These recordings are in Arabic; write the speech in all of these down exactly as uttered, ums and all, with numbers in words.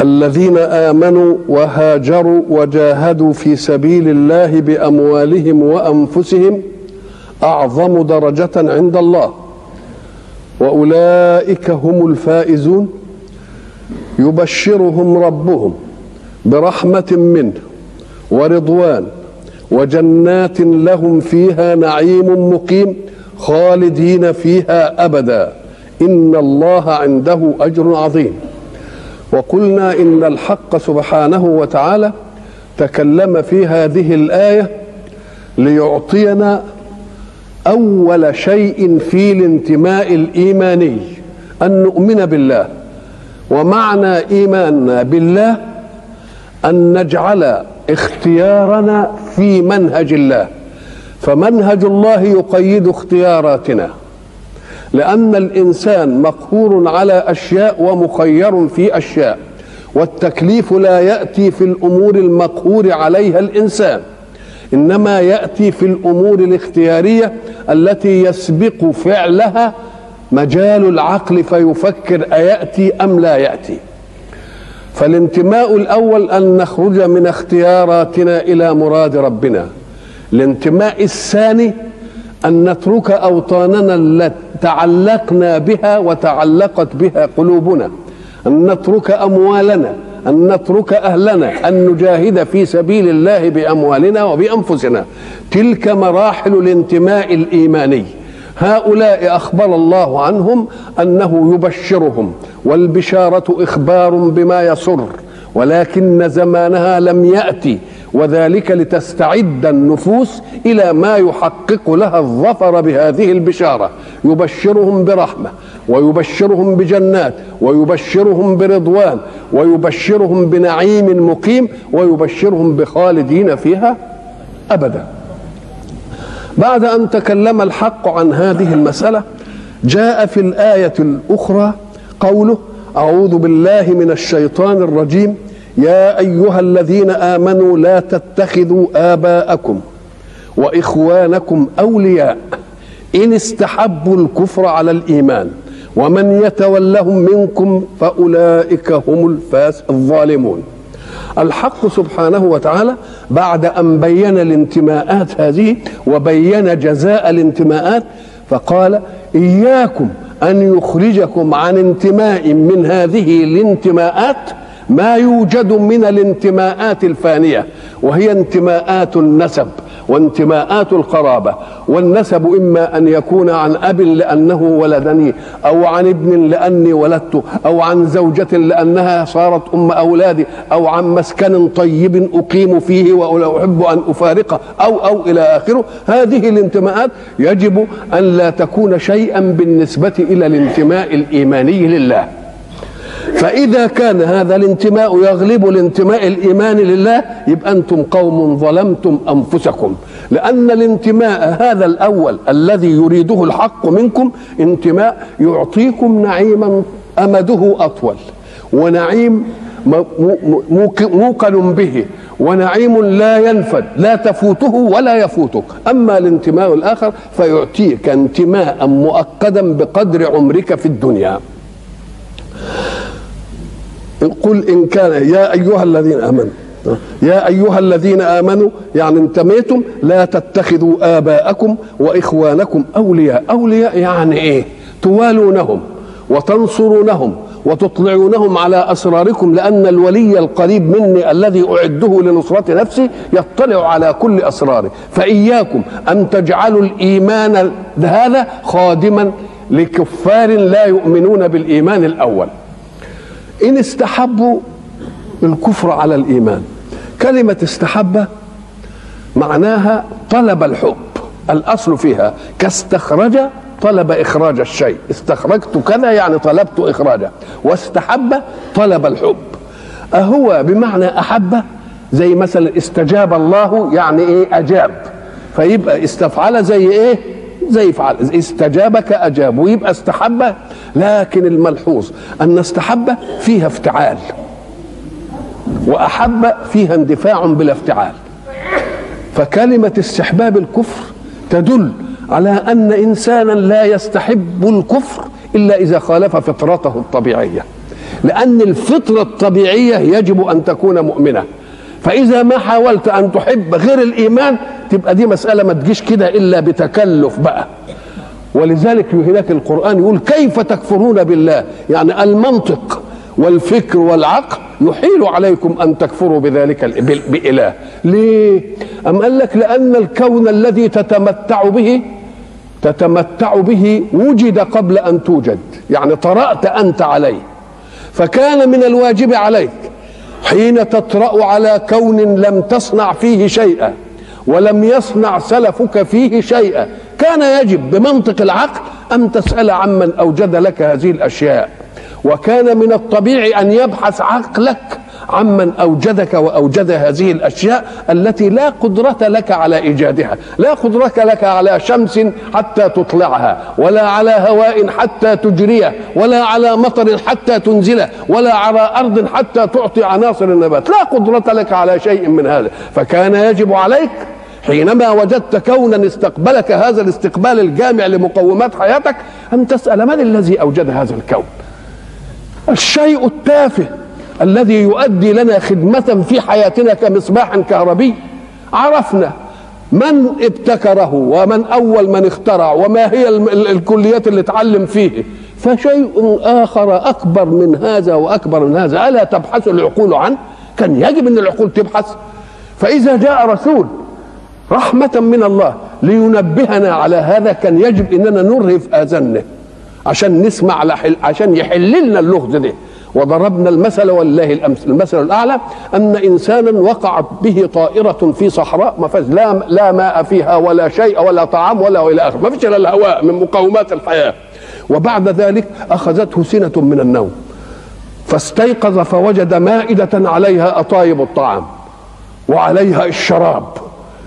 الذين آمنوا وهاجروا وجاهدوا في سبيل الله بأموالهم وأنفسهم أعظم درجة عند الله وأولئك هم الفائزون، يبشرهم ربهم برحمة منه ورضوان وجنات لهم فيها نعيم مقيم خالدين فيها أبدا إن الله عنده أجر عظيم. وقلنا إن الحق سبحانه وتعالى تكلم في هذه الآية ليعطينا أول شيء في الانتماء الإيماني أن نؤمن بالله، ومعنى إيماننا بالله أن نجعل اختيارنا في منهج الله، فمنهج الله يقيد اختياراتنا، لأن الإنسان مقهور على أشياء ومخير في أشياء، والتكليف لا يأتي في الأمور المقهور عليها الإنسان، إنما يأتي في الأمور الاختيارية التي يسبق فعلها مجال العقل فيفكر أيأتي أم لا يأتي. فالانتماء الأول أن نخرج من اختياراتنا إلى مراد ربنا. الانتماء الثاني أن نترك أوطاننا التي تعلقنا بها وتعلقت بها قلوبنا، أن نترك أموالنا، أن نترك أهلنا، أن نجاهد في سبيل الله بأموالنا وبأنفسنا. تلك مراحل الانتماء الإيماني. هؤلاء أخبر الله عنهم أنه يبشرهم، والبشارة إخبار بما يسر، ولكن زمانها لم يأتي، وذلك لتستعد النفوس إلى ما يحقق لها الظفر بهذه البشارة. يبشرهم برحمة، ويبشرهم بجنات، ويبشرهم برضوان، ويبشرهم بنعيم مقيم، ويبشرهم بخالدين فيها أبدا. بعد أن تكلم الحق عن هذه المسألة، جاء في الآية الأخرى قوله: أعوذ بالله من الشيطان الرجيم، يا أيها الذين آمنوا لا تتخذوا آباءكم وإخوانكم أولياء إن استحبوا الكفر على الإيمان ومن يتولهم منكم فأولئك هم الظالمون. الحق سبحانه وتعالى بعد أن بين الانتماءات هذه وبين جزاء الانتماءات، فقال: إياكم أن يخرجكم عن انتماء من هذه الانتماءات ما يوجد من الانتماءات الفانية، وهي انتماءات النسب وانتماءات القرابة. والنسب إما أن يكون عن أب لأنه ولدني، أو عن ابن لأني ولدته، أو عن زوجة لأنها صارت أم أولادي، أو عن مسكن طيب أقيم فيه ولا أحب أن أفارقه، أو أو إلى آخره. هذه الانتماءات يجب أن لا تكون شيئا بالنسبة إلى الانتماء الإيماني لله. فإذا كان هذا الانتماء يغلب الانتماء الإيماني لله، يبقى أنتم قوم ظلمتم أنفسكم، لأن الانتماء هذا الأول الذي يريده الحق منكم انتماء يعطيكم نعيما أمده أطول، ونعيم موقن به، ونعيم لا ينفد، لا تفوته ولا يفوتك. أما الانتماء الآخر فيعطيك انتماء مؤقتا بقدر عمرك في الدنيا. قل إن كان يا أيها الذين آمنوا، يا أيها الذين آمنوا يعني انتميتم، لا تتخذوا آباءكم وإخوانكم أولياء. أولياء يعني إيه؟ توالونهم وتنصرونهم وتطلعونهم على أسراركم، لأن الولي القريب مني الذي أعده لنصرة نفسي يطلع على كل أسراري. فإياكم أن تجعلوا الإيمان هذا خادما لكفار لا يؤمنون بالإيمان الأول. إن استحبوا الكفر على الإيمان، كلمة استحب معناها طلب الحب، الأصل فيها كاستخرج، طلب إخراج الشيء، استخرجت كذا يعني طلبت إخراجه، واستحب طلب الحب. أهو بمعنى أحبه؟ زي مثلا استجاب الله يعني إيه؟ أجاب. فيبقى استفعل زي إيه؟ زي فعل، استجابك أجاب، ويبقى استحبه. لكن الملحوظ أن استحبه فيها افتعال، وأحب فيها اندفاع بلا افتعال. فكلمة استحباب الكفر تدل على أن إنسانا لا يستحب الكفر إلا إذا خالف فطرته الطبيعية، لأن الفطرة الطبيعية يجب أن تكون مؤمنة. فإذا ما حاولت أن تحب غير الإيمان تبقى دي مسألة ما تجيش كده إلا بتكلف بقى. ولذلك هناك القرآن يقول كيف تكفرون بالله، يعني المنطق والفكر والعقل يحيل عليكم أن تكفروا بذلك بإله. ليه؟ أم قال لك لأن الكون الذي تتمتع به تتمتع به وجد قبل أن توجد، يعني طرأت أنت عليه، فكان من الواجب عليك حين تطرأ على كون لم تصنع فيه شيئا ولم يصنع سلفك فيه شيئا، كان يجب بمنطق العقل أن تسأل عمن أوجد لك هذه الأشياء. وكان من الطبيعي أن يبحث عقلك عمن أوجدك وأوجد هذه الأشياء التي لا قدرة لك على إيجادها، لا قدرة لك على شمس حتى تطلعها، ولا على هواء حتى تجريه، ولا على مطر حتى تنزله، ولا على أرض حتى تعطي عناصر النبات، لا قدرة لك على شيء من هذا. فكان يجب عليك حينما وجدت كونا استقبلك هذا الاستقبال الجامع لمقومات حياتك أن تسأل من الذي أوجد هذا الكون؟ الشيء التافه الذي يؤدي لنا خدمة في حياتنا كمصباح كهربي عرفنا من ابتكره ومن أول من اخترع وما هي الكليات اللي اتعلم فيه، فشيء آخر أكبر من هذا وأكبر من هذا ألا تبحث العقول عنه؟ كان يجب أن العقول تبحث. فإذا جاء رسول رحمة من الله لينبهنا على هذا كان يجب أننا نرهف آذاننا عشان نسمع على حل... عشان يحل لنا اللغز ده. وضربنا المثل والله المثل الأعلى أن إنسانا وقعت به طائرة في صحراء ما فيهاش لا... لا ماء فيها ولا شيء ولا طعام ولا إلى آخره، ما فيش إلا الهواء من مقومات الحياة. وبعد ذلك أخذته سنة من النوم فاستيقظ فوجد مائدة عليها أطايب الطعام وعليها الشراب،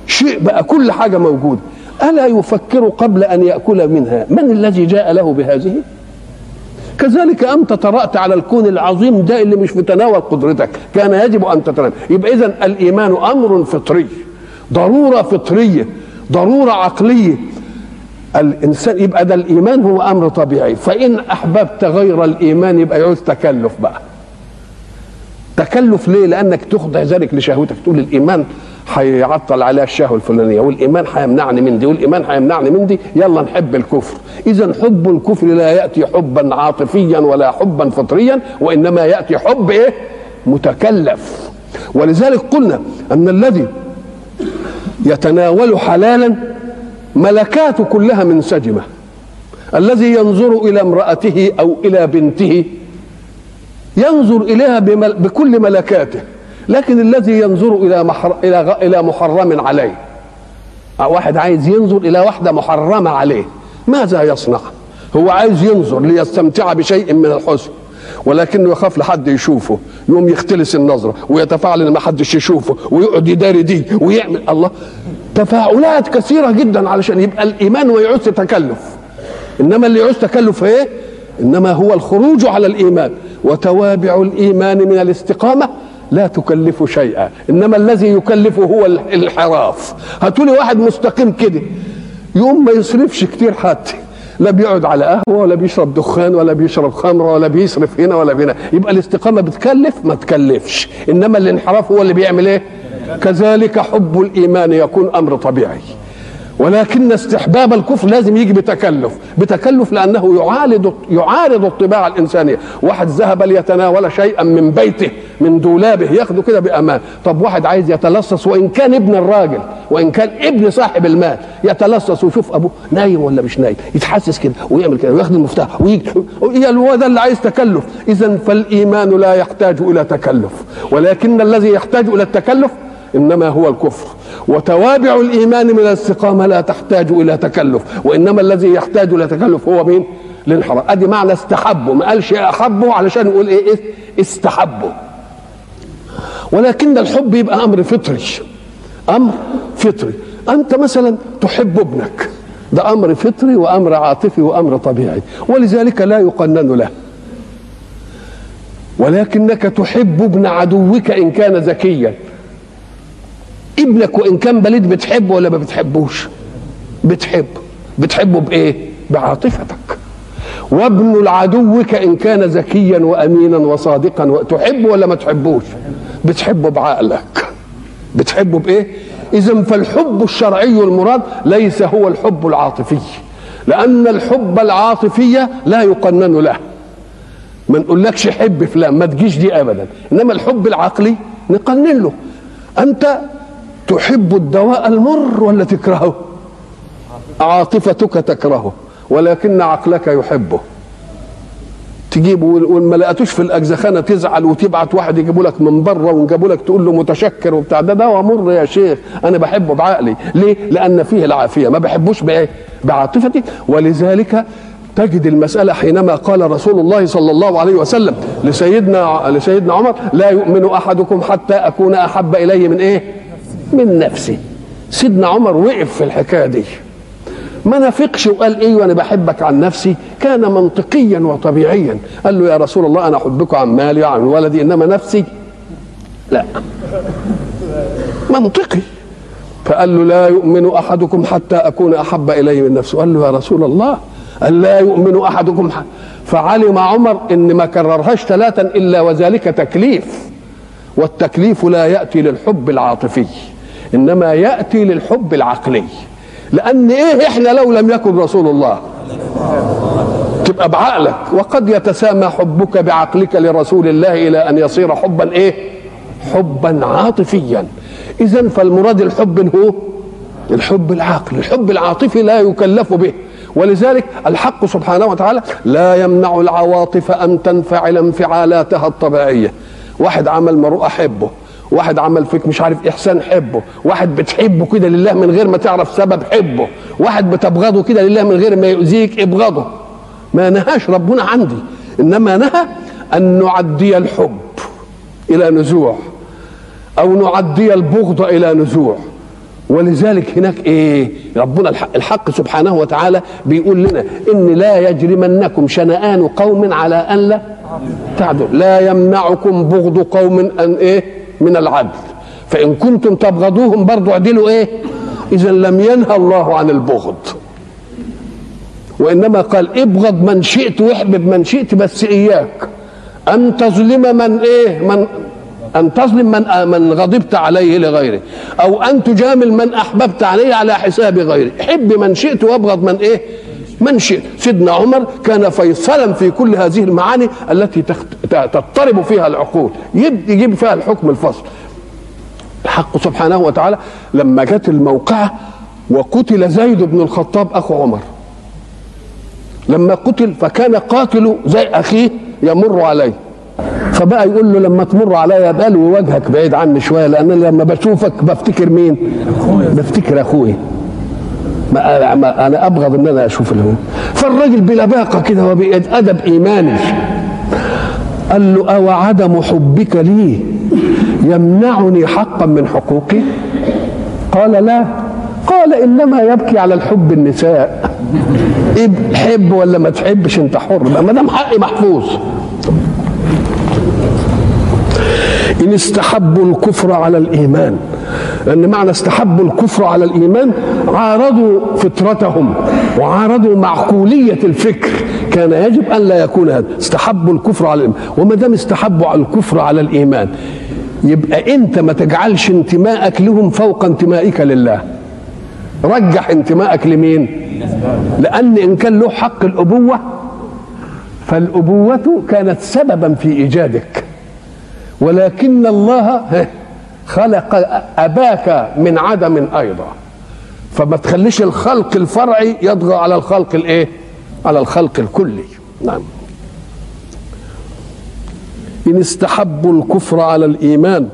شيء بقى كل حاجة موجودة، ألا يفكر قبل أن يأكل منها من الذي جاء له بهذه؟ كذلك أنت طرأت على الكون العظيم ده اللي مش في تناول قدرتك، كان يجب أن تتناول. يبقى إذن الإيمان أمر فطري، ضرورة فطرية، ضرورة عقلية. الإنسان يبقى ده الإيمان هو أمر طبيعي. فإن أحببت غير الإيمان يبقى يعود تكلف بقى. تكلف ليه؟ لأنك تخضع ذلك لشهوتك، تقول الإيمان هيعطل عليها الشهوة الفلانية، والإيمان هيمنعني من دي، والإيمان هيمنعني من دي، يلا نحب الكفر. إذا حب الكفر لا يأتي حبا عاطفيا ولا حبا فطريا، وإنما يأتي حب إيه؟ متكلف. ولذلك قلنا أن الذي يتناول حلالا ملكاته كلها منسجمة. الذي ينظر إلى امرأته أو إلى بنته ينظر إليها بكل ملكاته، لكن الذي ينظر الى محر... الى الى محرم عليه، واحد عايز ينظر الى واحده محرمه عليه، ماذا يصنع؟ هو عايز ينظر ليستمتع بشيء من الحسن، ولكنه يخاف لحد يشوفه، يقوم يختلس النظره ويتفاعل ان ما حدش يشوفه ويقعد يداري دي ويعمل الله تفاعلات كثيره جدا علشان يبقى الايمان ويعوز تكلف. انما اللي يعوز تكلف ايه؟ انما هو الخروج على الايمان. وتوابع الايمان من الاستقامه لا تكلف شيئا، انما الذي يكلفه هو الانحراف. هاتولي واحد مستقيم كده يوم ما يصرفش كتير حتى، لا بيقعد على قهوه ولا بيشرب دخان ولا بيشرب خمره ولا بيصرف هنا ولا هنا، يبقى الاستقامه بتكلف ما تكلفش، انما الانحراف هو اللي بيعمل ايه؟ كذلك حب الايمان يكون امر طبيعي، ولكن استحباب الكفر لازم يجي بتكلف، بتكلف لأنه يعارض يعارض الطباع الإنسانية. واحد ذهب ليتناول شيئا من بيته من دولابه ياخده كده بأمان، طب واحد عايز يتلصص وإن كان ابن الراجل وإن كان ابن صاحب المال يتلصص ويشوف أبوه نايم ولا مش نايم، يتحسس كده ويعمل كده وياخد المفتاح ويجي، هو ده اللي عايز تكلف. إذا فالإيمان لا يحتاج إلى تكلف، ولكن الذي يحتاج إلى التكلف إنما هو الكفر. وتوابع الإيمان من الاستقامة لا تحتاج إلى تكلف، وإنما الذي يحتاج إلى تكلف هو مين؟ الانحراف. أدي معنى استحبه، ما قالش أحبه علشان يقول إيه؟ استحبه. ولكن الحب يبقى أمر فطري، أمر فطري. أنت مثلا تحب ابنك، ده أمر فطري وأمر عاطفي وأمر طبيعي، ولذلك لا يقنن له. ولكنك تحب ابن عدوك إن كان ذكيا. ابنك وإن كان بليد بتحبه ولا ما بتحبوش؟ بتحب بتحبه بإيه؟ بعاطفتك. وابن العدو كإن كان ذكيا وأمينا وصادقا، تحبه ولا ما تحبوش؟ بتحبه بعقلك، بتحبه بإيه؟ إذن فالحب الشرعي المراد ليس هو الحب العاطفي، لأن الحب العاطفي لا يقنن له. ما نقولكش حب فلان، ما تجيش دي أبدا. إنما الحب العقلي نقنن له. أنت تحب الدواء المر ولا تكرهه؟ عاطفتك تكرهه ولكن عقلك يحبه. تجيبه وما لقيتوش في الاجزخانه تزعل وتبعت واحد يجيبه لك من بره ويجيبه لك تقول له متشكر وبتاع، ده ده مر يا شيخ، انا بحبه بعقلي. ليه؟ لان فيه العافيه، ما بحبوش بايه؟ بعاطفتي. ولذلك تجد المساله حينما قال رسول الله صلى الله عليه وسلم لسيدنا لسيدنا عمر: لا يؤمن احدكم حتى اكون احب اليه من ايه؟ من نفسي. سيدنا عمر وقف في الحكايه دي، ما نافقش وقال ايه وانا بحبك عن نفسي، كان منطقيا وطبيعيا. قال له: يا رسول الله انا احبك عن مالي وعن ولدي، انما نفسي لا. منطقي. فقال له: لا يؤمن احدكم حتى اكون احب اليه من نفسه. قال له: يا رسول الله. قال: لا يؤمن احدكم. فعلم عمر ان ما كررهاش ثلاثا الا وذلك تكليف، والتكليف لا ياتي للحب العاطفي انما ياتي للحب العقلي. لأن إيه إحنا لو لم يكن رسول الله تبقى بعقلك، وقد يتسامى حبك بعقلك لرسول الله إلى أن يصير حبا إيه؟ حبا عاطفيا. إذن فالمراد الحب هو الحب العقلي، الحب العاطفي لا يكلف به. ولذلك الحق سبحانه وتعالى لا يمنع العواطف أن تنفعل انفعالاتها الطبيعية. واحد عمل مروءة حبه، واحد عمل فيك مش عارف إحسان حبه، واحد بتحبه كده لله من غير ما تعرف سبب حبه، واحد بتبغضه كده لله من غير ما يؤذيك ابغضه. ما نهاش ربنا عندي، إنما نهى أن نعدي الحب إلى نزوع أو نعدي البغض إلى نزوع. ولذلك هناك إيه؟ ربنا الحق سبحانه وتعالى بيقول لنا: إن لا يجرمنكم شنآن قوم على أن لا تعدلوا، لا يمنعكم بغض قوم أن إيه؟ من العدل، فإن كنتم تبغضوهم برضو عدلوا إيه؟ إذا لم ينهى الله عن البغض، وإنما قال: ابغض من شئت واحبب من شئت، بس إياك أن تظلم من إيه؟ من أن تظلم من من غضبت عليه لغيره، أو أن تجامل من أحببت عليه على حساب غيره. حب من شئت وابغض من إيه؟ من شئت. سيدنا عمر كان فيصلا في كل هذه المعاني التي تضطرب فيها العقول، يجيب فيها الحكم الفصل. الحق سبحانه وتعالى لما جت الموقعة وقتل زيد بن الخطاب أخو عمر، لما قتل فكان قاتل زي أخيه يمر عليه، فبقى يقول له: لما تمر عليا بقى وجهك بعيد عني شوية، لأن لما بشوفك بفتكر مين؟ بفتكر أخوي، ما انا ابغض ان انا اشوف الهوم. فالراجل بلباقه كده وبادب ايماني قال له: او عدم حبك لي يمنعني حقا من حقوقي؟ قال: لا. قال: انما يبكي على الحب النساء، حب ولا ما تحبش انت حر، ما دام حقي محفوظ. إن استحبوا الكفر على الإيمان، لأن معنى استحبوا الكفر على الإيمان عارضوا فطرتهم وعارضوا معقولية الفكر، كان يجب أن لا يكون هذا. استحبوا الكفر على الإيمان، وما دام استحبوا على الكفر على الإيمان يبقى أنت ما تجعلش انتمائك لهم فوق انتمائك لله. رجح انتمائك لمين؟ لأن إن كان له حق الأبوة فالأبوة كانت سببا في إيجادك، ولكن الله خلق أباك من عدم أيضا، فما تخليش الخلق الفرعي يضغى على الخلق الإيه؟ على الخلق الكلي. نعم. إن استحبوا الكفر على الإيمان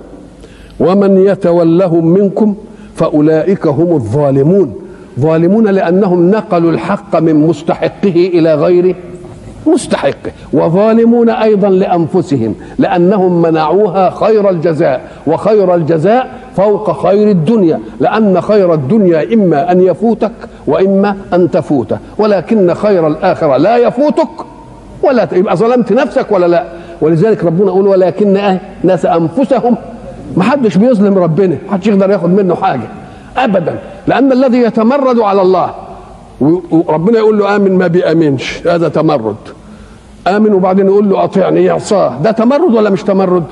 ومن يتولهم منكم فأولئك هم الظالمون. ظالمون لأنهم نقلوا الحق من مستحقه إلى غير مستحق، وظالمون أيضا لأنفسهم لأنهم منعوها خير الجزاء، وخير الجزاء فوق خير الدنيا، لأن خير الدنيا إما أن يفوتك وإما أن تفوته، ولكن خير الآخرة لا يفوتك ولا يبقى ظلمت نفسك ولا لا. ولذلك ربنا يقول ولكن أه ناس أنفسهم، ما حدش بيظلم ربنا، ما حدش يقدر ياخد منه حاجة أبدا، لأن الذي يتمرد على الله وربنا يقول له آمن ما بيأمنش، هذا تمرد. آمن وبعدين يقول له أطيعني يعصاه، ده تمرد ولا مش تمرد؟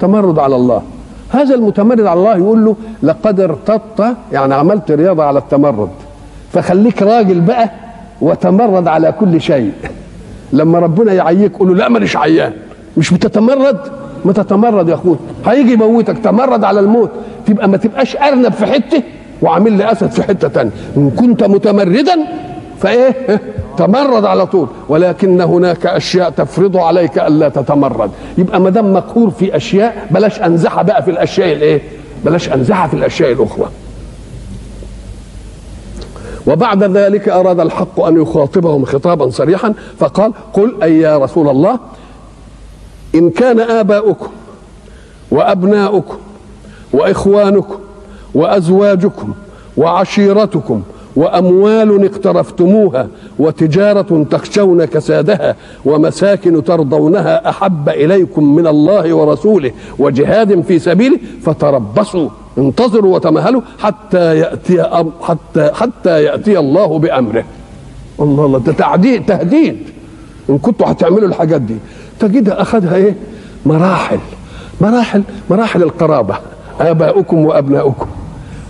تمرد على الله. هذا المتمرد على الله يقول له لقد ارتضت، يعني عملت رياضة على التمرد، فخليك راجل بقى وتمرد على كل شيء. لما ربنا يعييك قول له لا مانيش عيان، مش بتتمرد؟ ما تتمرد يا اخويا، هيجي يموتك، تمرد على الموت، تبقى ما تبقاش أرنب في حتة وعامل لي اسد في حته ثانيه. ان كنت متمردا فايه؟ تمرد على طول، ولكن هناك اشياء تفرض عليك الا تتمرد. يبقى ما دام مقهور في اشياء بلاش انزعها بقى في الاشياء الايه؟ بلاش انزعها في الاشياء الاخرى. وبعد ذلك اراد الحق ان يخاطبهم خطابا صريحا فقال قل اي يا رسول الله ان كان اباؤكم وابناؤكم واخوانكم وأزواجكم وعشيرتكم وأموال اقترفتموها وتجارة تخشون كسادها ومساكن ترضونها أحب إليكم من الله ورسوله وجهاد في سبيله فتربصوا، انتظروا وتمهلوا حتى يأتي حتى حتى يأتي الله بأمره. الله الله، ده تعديد تهديد. إن كنتوا هتعملوا الحاجات دي تجدها أخذها إيه؟ مراحل مراحل مراحل القرابة، آباؤكم وأبناؤكم،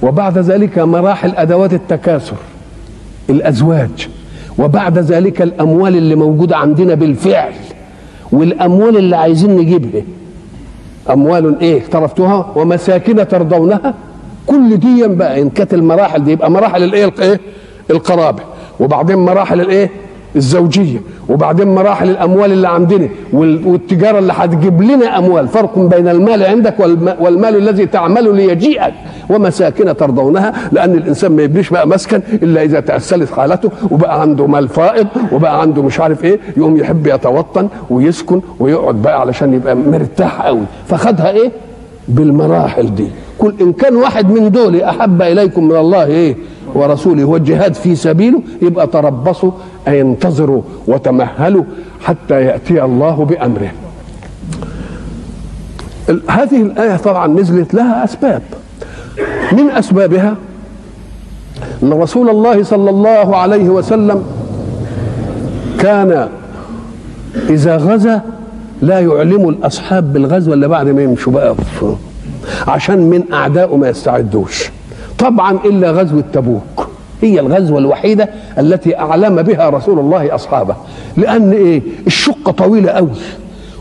وبعد ذلك مراحل أدوات التكاثر، الأزواج، وبعد ذلك الأموال اللي موجودة عندنا بالفعل والأموال اللي عايزين نجيبها، أموال إيه اقترفتوها ومساكن ترضونها، كل دي بقى إن كانت المراحل دي يبقى مراحل الإيه؟ القرابة، وبعدين مراحل الإيه؟ الزوجية، وبعدين مراحل الأموال اللي عندنا والتجارة اللي هتجيب لنا أموال، فرق بين المال عندك والمال الذي تعمل ليجيئك، ومساكن ترضونها، لأن الإنسان ما يبنيش بقى مسكن إلا إذا تأسلت حالته وبقى عنده مال فائض وبقى عنده مش عارف إيه، يقوم يحب يتوطن ويسكن ويقعد بقى علشان يبقى مرتاح قوي، فخدها إيه؟ بالمراحل دي. كل إن كان واحد من دول أحب إليكم من الله إيه؟ ورسوله والجهاد في سبيله يبقى تربصوا أي انتظروا وتمهلوا حتى يأتي الله بأمره. هذه الآية طبعا نزلت لها أسباب، من أسبابها أن رسول الله صلى الله عليه وسلم كان إذا غزا لا يعلم الأصحاب بالغزو إلا بعد ما يمشوا بقى، عشان من أعدائه ما يستعدوش طبعا، إلا غزوة تبوك هي الغزوة الوحيدة التي أعلم بها رسول الله أصحابه، لأن إيه؟ الشقة طويلة قوي،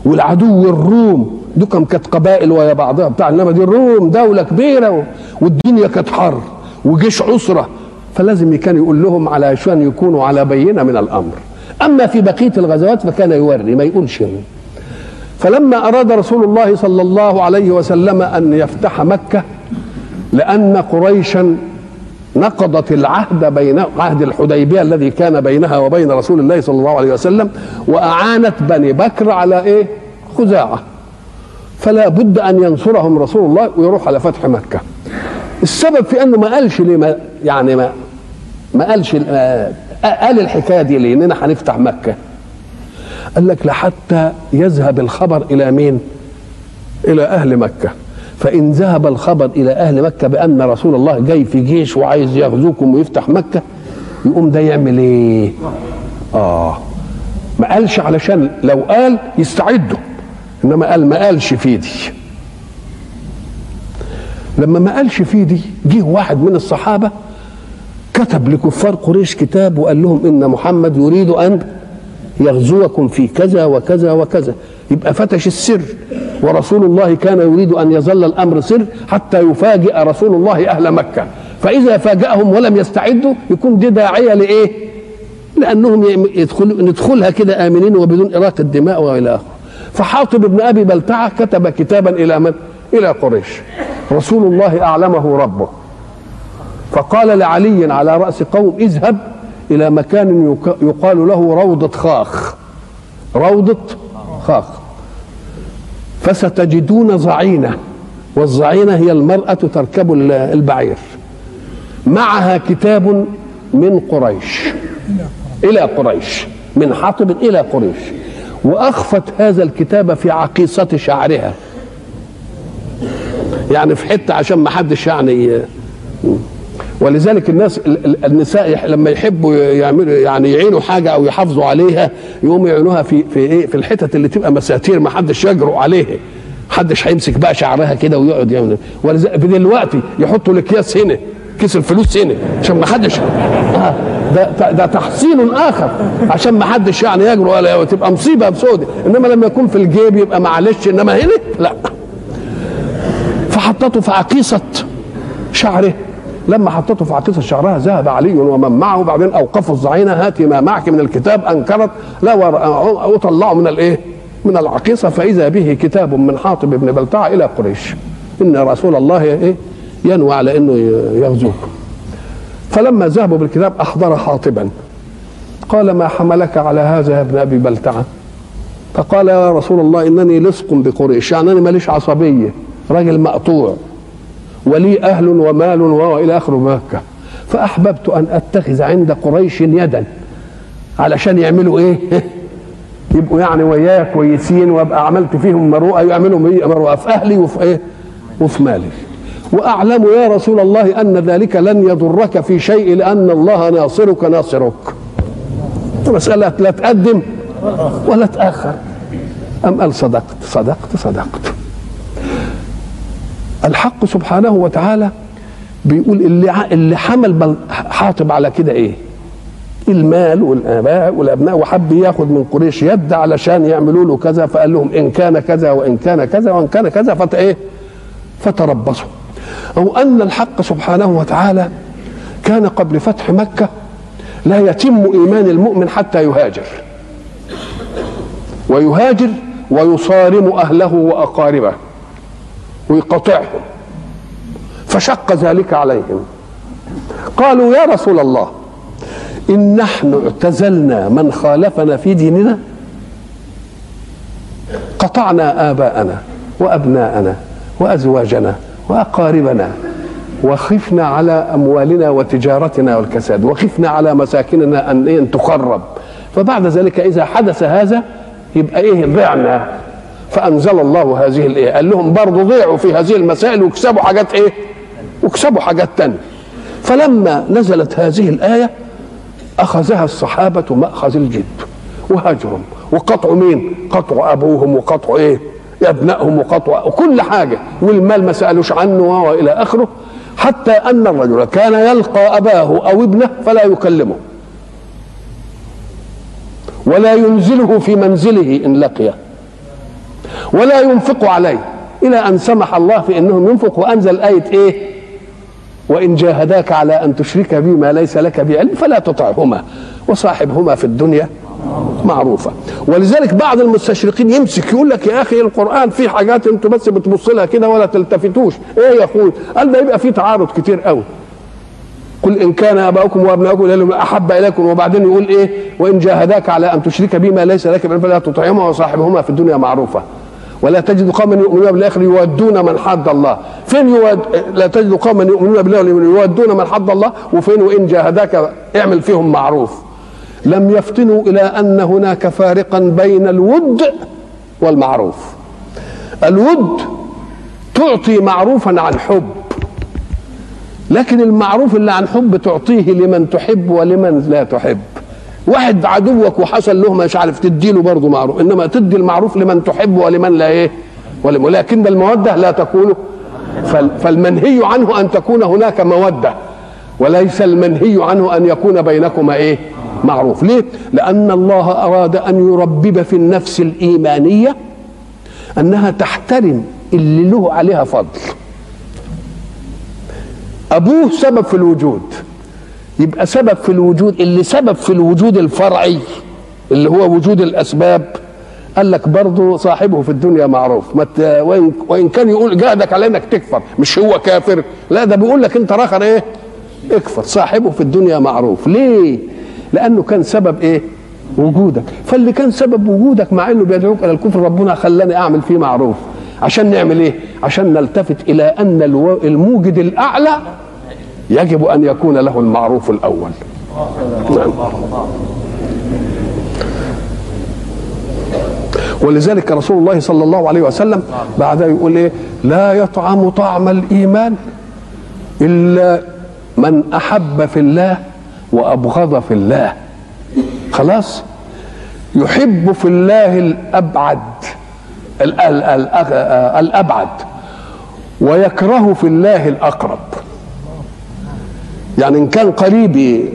والعدو الروم دول كم كانت قبائل ويا بعضها بتاع، إنما دي الروم دولة كبيرة والدنيا كانت حر وجيش عسرة، فلازم كان يقول لهم علشان يكونوا على بينة من الأمر. أما في بقية الغزوات فكان يوري ما يقولش. فلما أراد رسول الله صلى الله عليه وسلم أن يفتح مكة، لأن قريشا نقضت العهد بين عهد الحديبية الذي كان بينها وبين رسول الله صلى الله عليه وسلم، وأعانت بني بكر على إيه؟ خزاعة، فلا بد أن ينصرهم رسول الله ويروح على فتح مكة. السبب في أنه ما قالش ليه ما يعني ما ما قالش ما قال الحكاية دي ليه إننا هنفتح مكة؟ قال لك لحتى يذهب الخبر إلى مين؟ إلى أهل مكة، فإن ذهب الخبر إلى أهل مكة بأن رسول الله جاي في جيش وعايز يغزوكم ويفتح مكة، يقوم ده يعمل إيه؟ آه ما قالش علشان لو قال يستعدوا، إنما قال ما قالش في دي. لما ما قالش في دي جه واحد من الصحابة كتب لكفار قريش كتاب وقال لهم إن محمد يريد أن يغزوكم في كذا وكذا وكذا، يبقى فتش السر، ورسول الله كان يريد أن يظل الأمر سر حتى يفاجئ رسول الله أهل مكة، فإذا فاجأهم ولم يستعدوا يكون دي داعية لإيه؟ لأنهم يدخلوا ندخلها كده آمنين وبدون إراقة الدماء وإلى آخره. فحاطب بن أبي بلتعة كتب كتابا إلى من؟ إلى قريش، رسول الله أعلمه ربه، فقال لعلي على رأس قوم اذهب إلى مكان يقال له روضة خاخ، روضة خاق. فستجدون ظعينة، والظعينة هي المرأة تركب البعير، معها كتاب من قريش إلى قريش، من حطب إلى قريش، وأخفت هذا الكتاب في عقيصة شعرها، يعني في حتة عشان ما حدش يعني. ولذلك الناس النساء لما يحبوا يعملوا يعني يعينوا حاجه او يحافظوا عليها، يقوموا يعينوها في في ايه في الحتت اللي تبقى مساتير ما حدش يجرؤ عليها، حدش هيمسك بقى شعرها كده ويقعد يعني. ولذلك دلوقتي يحطوا الاكياس هنا، كيس الفلوس هنا، عشان ما حدش آه ده ده تحصين اخر، عشان ما حدش يعني يجرؤ، ولا تبقى مصيبه بسودة. انما لما يكون في الجيب يبقى معلش، انما هنا لا. فحطته في عقيصه شعره، لما حطته في عقيصة شعرها ذهب علي ومن معه، وبعدين اوقفوا الظعينة، هاتي ما معك من الكتاب، انكرت، لا وطلعوا من الايه؟ من العقيصة، فاذا به كتاب من حاطب بن بلتعة الى قريش، ان رسول الله ايه؟ ينوى على انه يغزوكم. فلما ذهبوا بالكتاب احضر حاطبا، قال ما حملك على هذا يا ابن ابي بلتعة؟ فقال يا رسول الله انني لصق بقريش، يعني انا ماليش عصبية، راجل مقطوع، ولي أهل ومال وإلى آخر مكة، فأحببت أن أتخذ عند قريش يدا، علشان يعملوا إيه؟ يبقوا يعني وياي كويسين، وأبقى عملت فيهم مروءة، يعملوا إيه؟ مروءة في أهلي وفي إيه؟ وفي مالي. وأعلم يا رسول الله أن ذلك لن يضرك في شيء، لأن الله ناصرك ناصرك. مسألة لا تقدم ولا تأخر. أم قال صدقت صدقت صدقت. الحق سبحانه وتعالى بيقول اللي اللي حمل حاطب على كده ايه؟ المال والاباء والابناء، وحب ياخد من قريش يد علشان يعملوا له كذا، فقال لهم ان كان كذا وان كان كذا وان كان كذا فت ايه؟ فتربصوا. او ان الحق سبحانه وتعالى كان قبل فتح مكه لا يتم ايمان المؤمن حتى يهاجر، ويهاجر ويصارم اهله واقاربه ويقطعهم، فشق ذلك عليهم. قالوا يا رسول الله إن نحن اعتزلنا من خالفنا في ديننا، قطعنا آباءنا وأبناءنا وأزواجنا وأقاربنا، وخفنا على أموالنا وتجارتنا والكساد، وخفنا على مساكننا أن تخرب، فبعد ذلك إذا حدث هذا يبقى إيه؟ ضيعنا. فأنزل الله هذه الآية، قال لهم برضو ضيعوا في هذه المسائل وكسبوا حاجات إيه؟ وكسبوا حاجات تانية. فلما نزلت هذه الآية أخذها الصحابة مأخذ الجد، وهجرهم، وقطعوا مين؟ قطعوا أبوهم، وقطعوا إيه؟ أبنائهم، وقطعوا كل حاجة، والمال ما سألوش عنه وإلى آخره، حتى أن الرجل كان يلقى أباه أو ابنه فلا يكلمه، ولا ينزله في منزله إن لقيه، ولا ينفق عليه، إلى أن سمح الله في أنهم ينفقوا، وأنزل آية إيه؟ وإن جاهداك على أن تشرك بي ما ليس لك بعلم فلا تطعهما وصاحبهما في الدنيا معروفة. ولذلك بعض المستشرقين يمسك يقول لك يا أخي القرآن فيه حاجات أنتوا بس بتبص لها كده ولا تلتفتوش، إيه يا أخوي؟ قال ده يبقى فيه تعارض كتير قوي. قل إن كان آباؤكم وأبناؤكم أحب إليكم، وبعدين يقول إيه؟ وإن جاهداك على أن تشرك بي ما ليس لك بعلم فلا تطعهما وصاحبهما في الدنيا معروفة. ولا تجد قوما يؤمنون بالآخر يودون من حد الله، فين يود؟ لا تجد قوما يؤمنون بالله يودون من حد الله، وفين وإن جاهداك اعمل فيهم معروف. لم يفطنوا إلى أن هناك فارقا بين الود والمعروف. الود تعطي معروفا عن حب، لكن المعروف اللي عن حب تعطيه لمن تحب ولمن لا تحب. واحد عدوك وحصل له مش عارف تديله برضه معروف، انما تدي المعروف لمن تحب ولمن لا ايه؟ ولمن. لكن الموده لا تكون، فالمنهي عنه ان تكون هناك موده، وليس المنهي عنه ان يكون بينكما ايه؟ معروف. ليه؟ لان الله اراد ان يربب في النفس الايمانيه انها تحترم اللي له عليها فضل. ابوه سبب في الوجود، يبقى سبب في الوجود اللي سبب في الوجود الفرعي اللي هو وجود الاسباب، قال لك برضه صاحبه في الدنيا معروف. ما وان كان يقول جاهدك على انك تكفر، مش هو كافر، لا ده بيقول لك انت راخر ايه؟ اكفر، صاحبه في الدنيا معروف. ليه؟ لانه كان سبب ايه؟ وجودك. فاللي كان سبب وجودك مع انه بيدعوك الى الكفر ربنا خلاني اعمل فيه معروف عشان نعمل ايه؟ عشان نلتفت الى ان الموجد الاعلى يجب ان يكون له المعروف الاول. نعم. ولذلك رسول الله صلى الله عليه وسلم بعدها يقول ايه؟ لا يطعم طعم الايمان الا من احب في الله وابغض في الله. خلاص؟ يحب في الله الابعد الابعد ويكره في الله الاقرب. يعني ان كان قريبي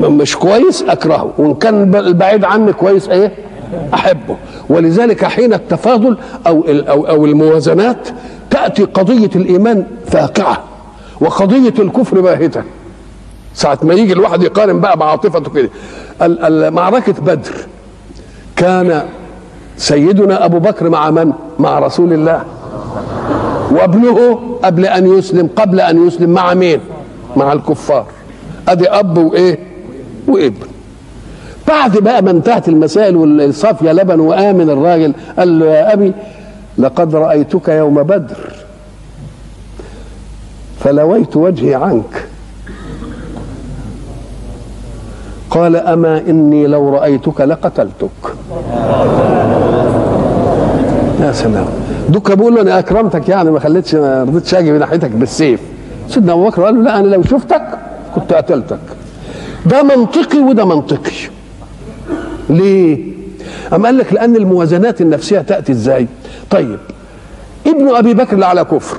مش كويس اكرهه، وان كان البعيد عني كويس ايه؟ احبه. ولذلك حين التفاضل او او او الموازنات تاتي قضيه الايمان فاقعه وقضيه الكفر باهته. ساعه ما يجي الواحد يقارن بقى بعاطفته كده. معركه بدر كان سيدنا ابو بكر مع من؟ مع رسول الله. وابنه قبل ان يسلم قبل ان يسلم مع مين؟ مع الكفار. ادي اب وايه؟ وابن. بعد بقى ما انتهت المسائل والصافيه لبن وامن الراجل قال له يا ابي لقد رايتك يوم بدر فلويت وجهي عنك. قال اما اني لو رايتك لقتلتك. يا سلام. دوك بيقول له انا اكرمتك يعني ما خليتش ما رضيتش اجي ناحيتك بالسيف. سيدنا ابو بكر قال له لا انا لو شفتك كنت قتلتك. ده منطقي وده منطقي. ليه؟ أما قال لك لأن الموازنات النفسية تأتي إزاي؟ طيب ابن أبي بكر اللي على كفر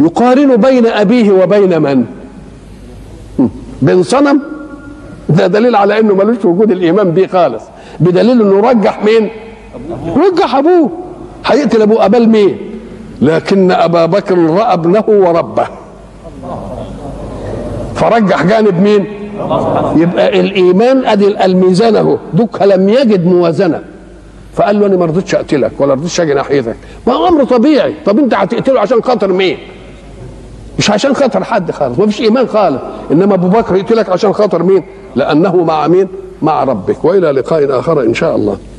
يقارن بين أبيه وبين من؟ بين صنم. ده دليل على إنه ملوش وجود الإيمان بيه خالص، بدليل إنه رجح مين؟ رجح أبوه. هيقتل أبوه أبال مين؟ لكن أبا بكر رأى ابنه وربه فرجح جانب مين؟ يبقى الايمان ادي الميزان اهو. دوك لم يجد موازنه فقال له انا ما رضيتش اقتلك ولا رضيتش اجي ناحيتك. ما هو امر طبيعي. طب انت هتقتله عشان خاطر مين؟ مش عشان خاطر حد خالص، مفيش ايمان خالص. انما ابو بكر يقتلك عشان خاطر مين؟ لانه مع مين؟ مع ربك. والى لقاء اخر ان شاء الله.